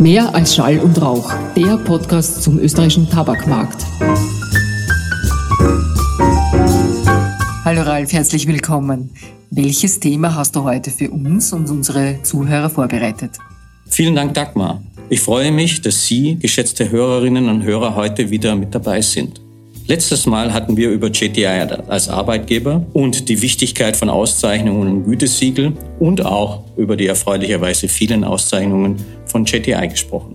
Mehr als Schall und Rauch, der Podcast zum österreichischen Tabakmarkt. Hallo Ralf, herzlich willkommen. Welches Thema hast du heute für uns und unsere Zuhörer vorbereitet? Vielen Dank, Dagmar. Ich freue mich, dass Sie, geschätzte Hörerinnen und Hörer, heute wieder mit dabei sind. Letztes Mal hatten wir über JTI als Arbeitgeber und die Wichtigkeit von Auszeichnungen und Gütesiegel und auch über die erfreulicherweise vielen Auszeichnungen von JTI gesprochen.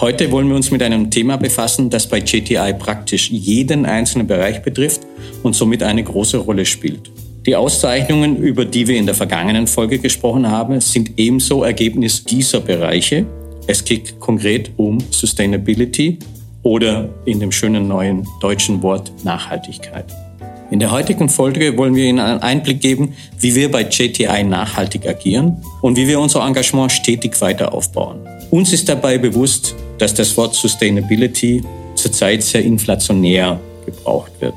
Heute wollen wir uns mit einem Thema befassen, das bei JTI praktisch jeden einzelnen Bereich betrifft und somit eine große Rolle spielt. Die Auszeichnungen, über die wir in der vergangenen Folge gesprochen haben, sind ebenso Ergebnis dieser Bereiche. Es geht konkret um Sustainability oder in dem schönen neuen deutschen Wort Nachhaltigkeit. In der heutigen Folge wollen wir Ihnen einen Einblick geben, wie wir bei JTI nachhaltig agieren und wie wir unser Engagement stetig weiter aufbauen. Uns ist dabei bewusst, dass das Wort Sustainability zurzeit sehr inflationär gebraucht wird.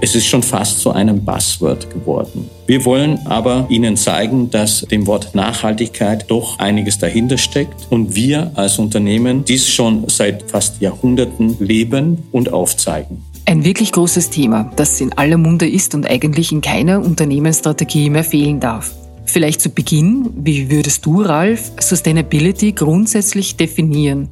Es ist schon fast zu einem Buzzword geworden. Wir wollen aber Ihnen zeigen, dass dem Wort Nachhaltigkeit doch einiges dahinter steckt und wir als Unternehmen dies schon seit fast Jahrhunderten leben und aufzeigen. Ein wirklich großes Thema, das in aller Munde ist und eigentlich in keiner Unternehmensstrategie mehr fehlen darf. Vielleicht zu Beginn, wie würdest du, Ralf, Sustainability grundsätzlich definieren?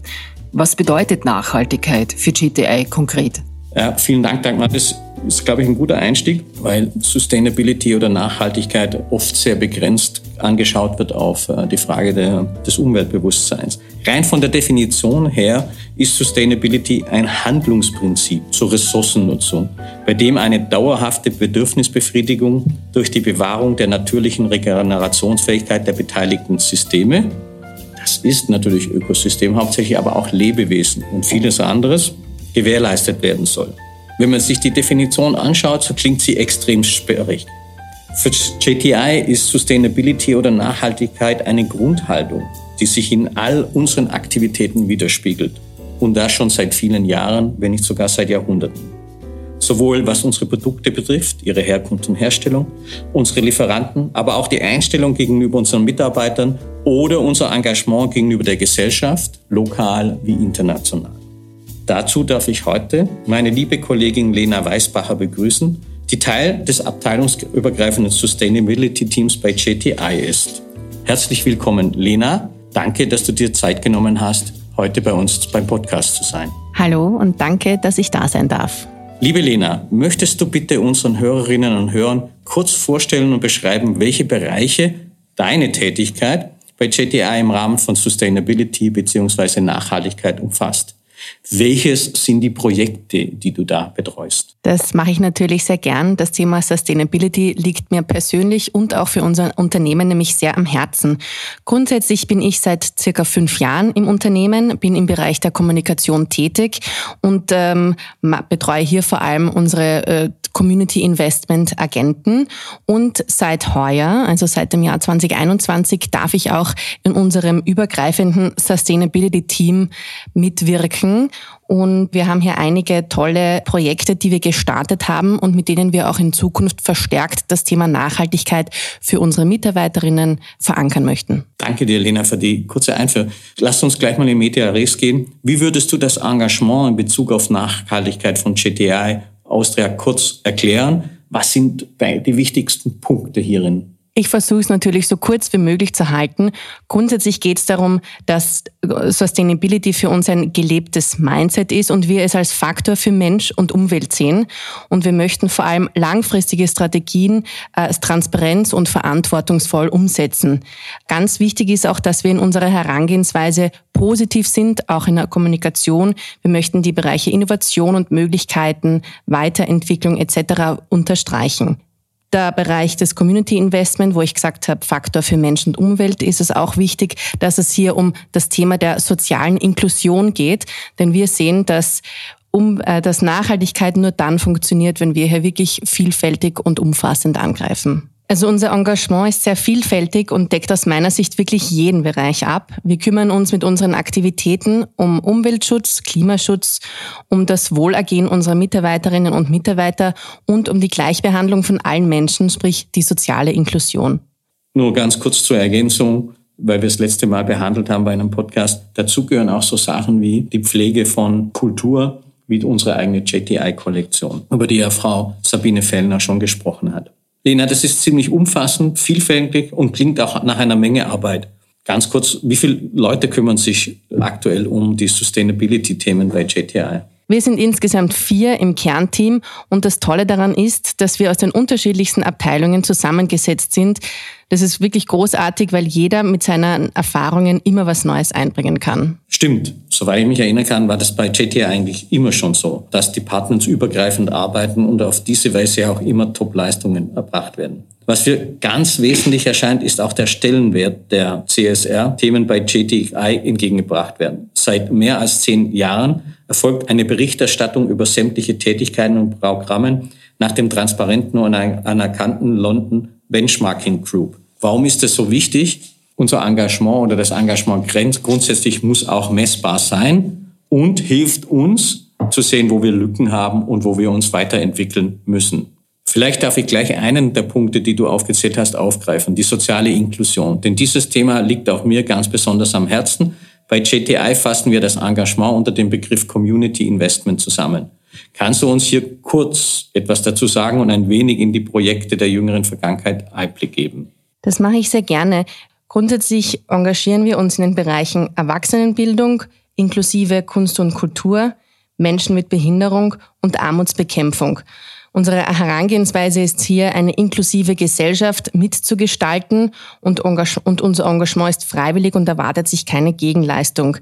Was bedeutet Nachhaltigkeit für JTI konkret? Ja, vielen Dank, Dagmar. Das ist, glaube ich, ein guter Einstieg, weil Sustainability oder Nachhaltigkeit oft sehr begrenzt angeschaut wird auf die Frage des Umweltbewusstseins. Rein von der Definition her ist Sustainability ein Handlungsprinzip zur Ressourcennutzung, bei dem eine dauerhafte Bedürfnisbefriedigung durch die Bewahrung der natürlichen Regenerationsfähigkeit der beteiligten Systeme, das ist natürlich Ökosystem hauptsächlich, aber auch Lebewesen und vieles anderes, gewährleistet werden soll. Wenn man sich die Definition anschaut, so klingt sie extrem sperrig. Für JTI ist Sustainability oder Nachhaltigkeit eine Grundhaltung, die sich in all unseren Aktivitäten widerspiegelt. Und das schon seit vielen Jahren, wenn nicht sogar seit Jahrhunderten. Sowohl was unsere Produkte betrifft, ihre Herkunft und Herstellung, unsere Lieferanten, aber auch die Einstellung gegenüber unseren Mitarbeitern oder unser Engagement gegenüber der Gesellschaft, lokal wie international. Dazu darf ich heute meine liebe Kollegin Lena Weißbacher begrüßen, die Teil des abteilungsübergreifenden Sustainability Teams bei JTI ist. Herzlich willkommen, Lena. Danke, dass du dir Zeit genommen hast, heute bei uns beim Podcast zu sein. Hallo und danke, dass ich da sein darf. Liebe Lena, möchtest du bitte unseren Hörerinnen und Hörern kurz vorstellen und beschreiben, welche Bereiche deine Tätigkeit bei JTI im Rahmen von Sustainability bzw. Nachhaltigkeit umfasst? Welches sind die Projekte, die du da betreust? Das mache ich natürlich sehr gern. Das Thema Sustainability liegt mir persönlich und auch für unser Unternehmen nämlich sehr am Herzen. Grundsätzlich bin ich seit circa 5 Jahren im Unternehmen, bin im Bereich der Kommunikation tätig und betreue hier vor allem unsere Community Investment Agenten. Und seit heuer, also seit dem Jahr 2021, darf ich auch in unserem übergreifenden Sustainability Team mitwirken. Und wir haben hier einige tolle Projekte, die wir gestartet haben und mit denen wir auch in Zukunft verstärkt das Thema Nachhaltigkeit für unsere Mitarbeiterinnen verankern möchten. Danke dir, Lena, für die kurze Einführung. Lass uns gleich mal in Media Res gehen. Wie würdest du das Engagement in Bezug auf Nachhaltigkeit von JTI Austria kurz erklären? Was sind die wichtigsten Punkte hierin? Ich versuche es natürlich so kurz wie möglich zu halten. Grundsätzlich geht es darum, dass Sustainability für uns ein gelebtes Mindset ist und wir es als Faktor für Mensch und Umwelt sehen. Und wir möchten vor allem langfristige Strategien transparent und verantwortungsvoll umsetzen. Ganz wichtig ist auch, dass wir in unserer Herangehensweise positiv sind, auch in der Kommunikation. Wir möchten die Bereiche Innovation und Möglichkeiten, Weiterentwicklung etc. unterstreichen. Der Bereich des Community Investment, wo ich gesagt habe, Faktor für Mensch und Umwelt, ist es auch wichtig, dass es hier um das Thema der sozialen Inklusion geht. Denn wir sehen, dass Nachhaltigkeit nur dann funktioniert, wenn wir hier wirklich vielfältig und umfassend angreifen. Also unser Engagement ist sehr vielfältig und deckt aus meiner Sicht wirklich jeden Bereich ab. Wir kümmern uns mit unseren Aktivitäten um Umweltschutz, Klimaschutz, um das Wohlergehen unserer Mitarbeiterinnen und Mitarbeiter und um die Gleichbehandlung von allen Menschen, sprich die soziale Inklusion. Nur ganz kurz zur Ergänzung. weil wir es letzte Mal behandelt haben bei einem Podcast. Dazu gehören auch so Sachen wie die Pflege von Kultur, wie unsere eigene JTI-Kollektion, über die ja Frau Sabine Fellner schon gesprochen hat. Lena, das ist ziemlich umfassend, vielfältig und klingt auch nach einer Menge Arbeit. Ganz kurz, wie viele Leute kümmern sich aktuell um die Sustainability-Themen bei JTI? Wir sind insgesamt 4 im Kernteam und das Tolle daran ist, dass wir aus den unterschiedlichsten Abteilungen zusammengesetzt sind. Das ist wirklich großartig, weil jeder mit seinen Erfahrungen immer was Neues einbringen kann. Stimmt. Soweit ich mich erinnern kann, war das bei JTI eigentlich immer schon so, dass Departments übergreifend arbeiten und auf diese Weise auch immer Top-Leistungen erbracht werden. Was für ganz wesentlich erscheint, ist auch der Stellenwert der CSR-Themen bei JTI entgegengebracht werden. Seit mehr als 10 Jahren erfolgt eine Berichterstattung über sämtliche Tätigkeiten und Programme nach dem transparenten und anerkannten London Benchmarking Group. Warum ist das so wichtig? Unser Engagement oder das Engagement grundsätzlich muss auch messbar sein und hilft uns zu sehen, wo wir Lücken haben und wo wir uns weiterentwickeln müssen. Vielleicht darf ich gleich einen der Punkte, die du aufgezählt hast, aufgreifen, die soziale Inklusion. Denn dieses Thema liegt auch mir ganz besonders am Herzen. Bei JTI fassen wir das Engagement unter dem Begriff Community Investment zusammen. Kannst du uns hier kurz etwas dazu sagen und ein wenig in die Projekte der jüngeren Vergangenheit Einblick geben? Das mache ich sehr gerne. Grundsätzlich engagieren wir uns in den Bereichen Erwachsenenbildung, inklusive Kunst und Kultur, Menschen mit Behinderung und Armutsbekämpfung. Unsere Herangehensweise ist hier, eine inklusive Gesellschaft mitzugestalten und unser Engagement ist freiwillig und erwartet sich keine Gegenleistung.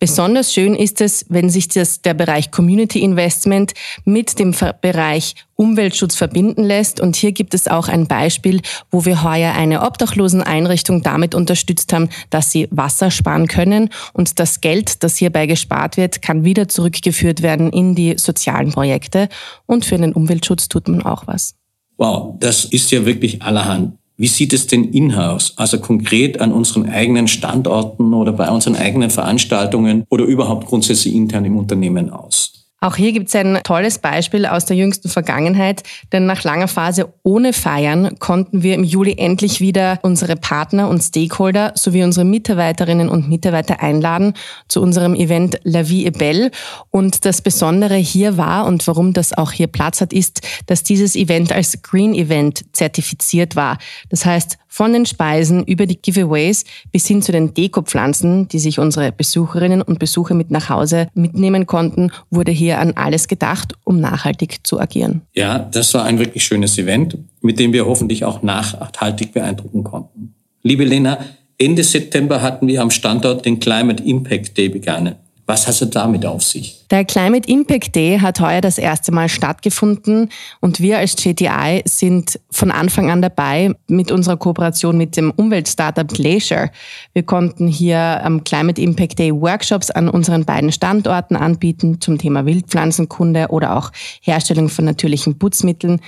Besonders schön ist es, wenn sich der Bereich Community Investment mit dem Bereich Umweltschutz verbinden lässt. Und hier gibt es auch ein Beispiel, wo wir heuer eine Obdachloseneinrichtung damit unterstützt haben, dass sie Wasser sparen können. Und das Geld, das hierbei gespart wird, kann wieder zurückgeführt werden in die sozialen Projekte. Und für den Umweltschutz tut man auch was. Wow, das ist ja wirklich allerhand. Wie sieht es denn in-house, also konkret an unseren eigenen Standorten oder bei unseren eigenen Veranstaltungen oder überhaupt grundsätzlich intern im Unternehmen aus? Auch hier gibt es ein tolles Beispiel aus der jüngsten Vergangenheit, denn nach langer Phase ohne Feiern konnten wir im Juli endlich wieder unsere Partner und Stakeholder sowie unsere Mitarbeiterinnen und Mitarbeiter einladen zu unserem Event La Vie est Belle. Und das Besondere hier war und warum das auch hier Platz hat, ist, dass dieses Event als Green Event zertifiziert war. Das heißt, von den Speisen über die Giveaways bis hin zu den Dekopflanzen, die sich unsere Besucherinnen und Besucher mit nach Hause mitnehmen konnten, wurde hier an alles gedacht, um nachhaltig zu agieren. Ja, das war ein wirklich schönes Event, mit dem wir hoffentlich auch nachhaltig beeindrucken konnten. Liebe Lena, Ende September hatten wir am Standort den Climate Impact Day begonnen. Was hat es damit auf sich? Der Climate Impact Day hat heuer das erste Mal stattgefunden und wir als JTI sind von Anfang an dabei mit unserer Kooperation mit dem Umweltstartup Glacier. Wir konnten hier am Climate Impact Day Workshops an unseren beiden Standorten anbieten zum Thema Wildpflanzenkunde oder auch Herstellung von natürlichen Putzmitteln.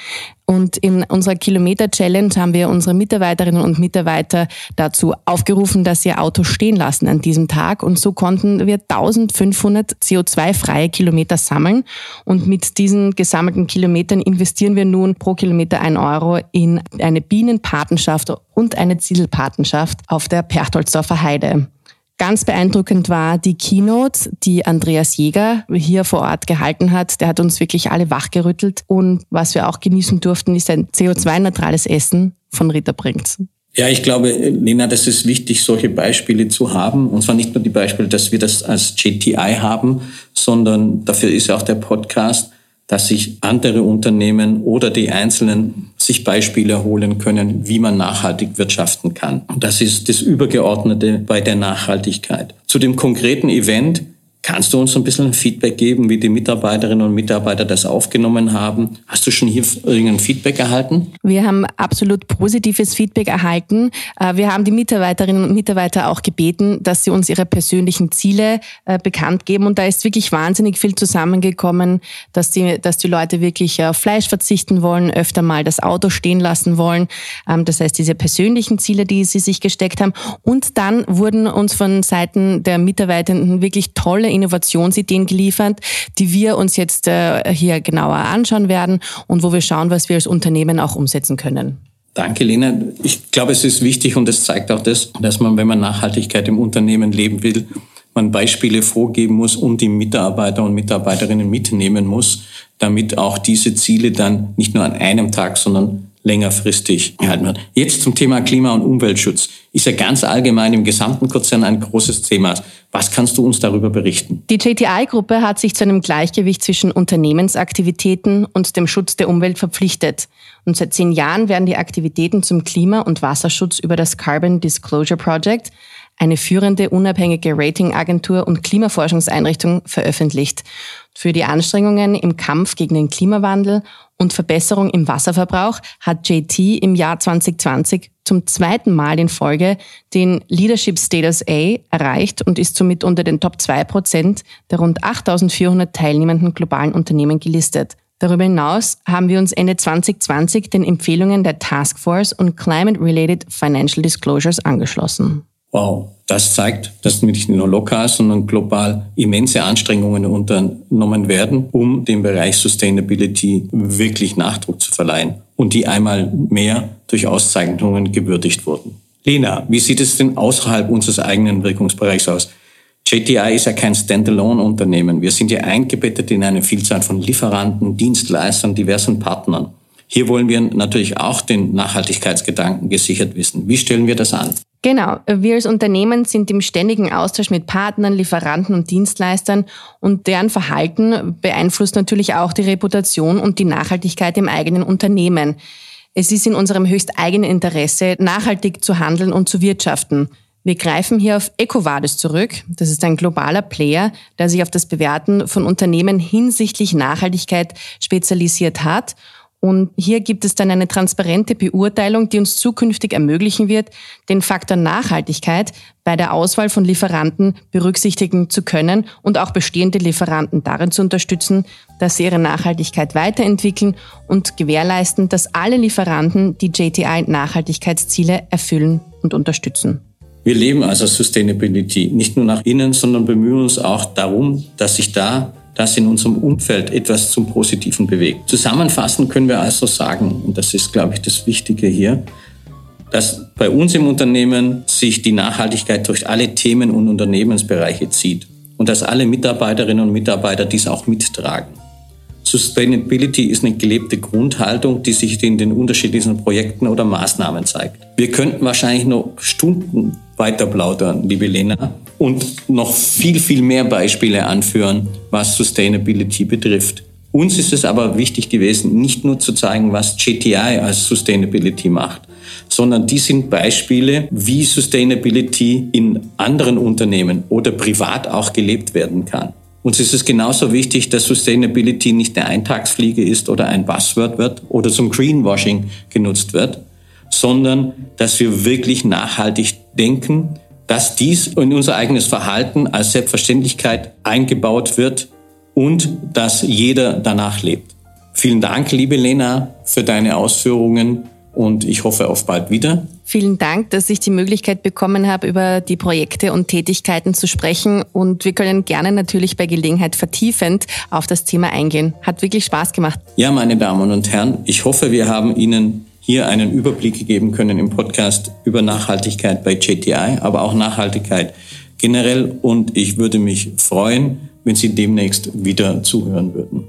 Und in unserer Kilometer-Challenge haben wir unsere Mitarbeiterinnen und Mitarbeiter dazu aufgerufen, dass sie ihr Auto stehen lassen an diesem Tag. Und so konnten wir 1500 CO2-freie Kilometer sammeln. Und mit diesen gesammelten Kilometern investieren wir nun pro Kilometer 1 Euro in eine Bienenpatenschaft und eine Zieselpatenschaft auf der Perchtoldsdorfer Heide. Ganz beeindruckend war die Keynote, die Andreas Jäger hier vor Ort gehalten hat. Der hat uns wirklich alle wachgerüttelt. Und was wir auch genießen durften, ist ein CO2-neutrales Essen von Ritter Prinz. Ja, ich glaube, Lena, das ist wichtig, solche Beispiele zu haben. Und zwar nicht nur die Beispiele, dass wir das als JTI haben, sondern dafür ist ja auch der Podcast, dass sich andere Unternehmen oder die Einzelnen sich Beispiele holen können, wie man nachhaltig wirtschaften kann. Und das ist das Übergeordnete bei der Nachhaltigkeit. Zu dem konkreten Event, kannst du uns ein bisschen Feedback geben, wie die Mitarbeiterinnen und Mitarbeiter das aufgenommen haben? Hast du schon hier irgendein Feedback erhalten? Wir haben absolut positives Feedback erhalten. Wir haben die Mitarbeiterinnen und Mitarbeiter auch gebeten, dass sie uns ihre persönlichen Ziele bekannt geben. Und da ist wirklich wahnsinnig viel zusammengekommen, dass die Leute wirklich auf Fleisch verzichten wollen, öfter mal das Auto stehen lassen wollen. Das heißt, diese persönlichen Ziele, die sie sich gesteckt haben. Und dann wurden uns von Seiten der Mitarbeitenden wirklich tolle Innovationsideen geliefert, die wir uns jetzt hier genauer anschauen werden und wo wir schauen, was wir als Unternehmen auch umsetzen können. Danke, Lena. Ich glaube, es ist wichtig und es zeigt auch das, dass man, wenn man Nachhaltigkeit im Unternehmen leben will, man Beispiele vorgeben muss und die Mitarbeiter und Mitarbeiterinnen mitnehmen muss, damit auch diese Ziele dann nicht nur an einem Tag, sondern längerfristig gehalten wird. Jetzt zum Thema Klima- und Umweltschutz. Ist ja ganz allgemein im gesamten Konzern ein großes Thema. Was kannst du uns darüber berichten? Die JTI-Gruppe hat sich zu einem Gleichgewicht zwischen Unternehmensaktivitäten und dem Schutz der Umwelt verpflichtet. Und seit 10 Jahren werden die Aktivitäten zum Klima- und Wasserschutz über das Carbon Disclosure Project, eine führende unabhängige Ratingagentur und Klimaforschungseinrichtung, veröffentlicht. Für die Anstrengungen im Kampf gegen den Klimawandel und Verbesserung im Wasserverbrauch hat JT im Jahr 2020 zum 2. Mal in Folge den Leadership Status A erreicht und ist somit unter den Top 2% der rund 8.400 teilnehmenden globalen Unternehmen gelistet. Darüber hinaus haben wir uns Ende 2020 den Empfehlungen der Task Force on Climate-Related Financial Disclosures angeschlossen. Wow, das zeigt, dass nicht nur lokal, sondern global immense Anstrengungen unternommen werden, um dem Bereich Sustainability wirklich Nachdruck zu verleihen und die einmal mehr durch Auszeichnungen gewürdigt wurden. Lena, wie sieht es denn außerhalb unseres eigenen Wirkungsbereichs aus? JTI ist ja kein Standalone-Unternehmen. Wir sind ja eingebettet in eine Vielzahl von Lieferanten, Dienstleistern, diversen Partnern. Hier wollen wir natürlich auch den Nachhaltigkeitsgedanken gesichert wissen. Wie stellen wir das an? Genau, wir als Unternehmen sind im ständigen Austausch mit Partnern, Lieferanten und Dienstleistern und deren Verhalten beeinflusst natürlich auch die Reputation und die Nachhaltigkeit im eigenen Unternehmen. Es ist in unserem höchst eigenen Interesse, nachhaltig zu handeln und zu wirtschaften. Wir greifen hier auf EcoVadis zurück. Das ist ein globaler Player, der sich auf das Bewerten von Unternehmen hinsichtlich Nachhaltigkeit spezialisiert hat. Und hier gibt es dann eine transparente Beurteilung, die uns zukünftig ermöglichen wird, den Faktor Nachhaltigkeit bei der Auswahl von Lieferanten berücksichtigen zu können und auch bestehende Lieferanten darin zu unterstützen, dass sie ihre Nachhaltigkeit weiterentwickeln und gewährleisten, dass alle Lieferanten die JTI-Nachhaltigkeitsziele erfüllen und unterstützen. Wir leben also Sustainability nicht nur nach innen, sondern bemühen uns auch darum, dass sich das in unserem Umfeld etwas zum Positiven bewegt. Zusammenfassend können wir also sagen, und das ist, glaube ich, das Wichtige hier, dass bei uns im Unternehmen sich die Nachhaltigkeit durch alle Themen und Unternehmensbereiche zieht und dass alle Mitarbeiterinnen und Mitarbeiter dies auch mittragen. Sustainability ist eine gelebte Grundhaltung, die sich in den unterschiedlichen Projekten oder Maßnahmen zeigt. Wir könnten wahrscheinlich noch Stunden weiter plaudern, liebe Lena, und noch viel mehr Beispiele anführen, was Sustainability betrifft. Uns ist es aber wichtig gewesen, nicht nur zu zeigen, was JTI als Sustainability macht, sondern die sind Beispiele, wie Sustainability in anderen Unternehmen oder privat auch gelebt werden kann. Uns ist es genauso wichtig, dass Sustainability nicht eine Eintagsfliege ist oder ein Buzzword wird oder zum Greenwashing genutzt wird, sondern dass wir wirklich nachhaltig denken, dass dies in unser eigenes Verhalten als Selbstverständlichkeit eingebaut wird und dass jeder danach lebt. Vielen Dank, liebe Lena, für deine Ausführungen. Und ich hoffe auf bald wieder. Vielen Dank, dass ich die Möglichkeit bekommen habe, über die Projekte und Tätigkeiten zu sprechen. Und wir können gerne natürlich bei Gelegenheit vertiefend auf das Thema eingehen. Hat wirklich Spaß gemacht. Ja, meine Damen und Herren, ich hoffe, wir haben Ihnen hier einen Überblick geben können im Podcast über Nachhaltigkeit bei JTI, aber auch Nachhaltigkeit generell. Und ich würde mich freuen, wenn Sie demnächst wieder zuhören würden.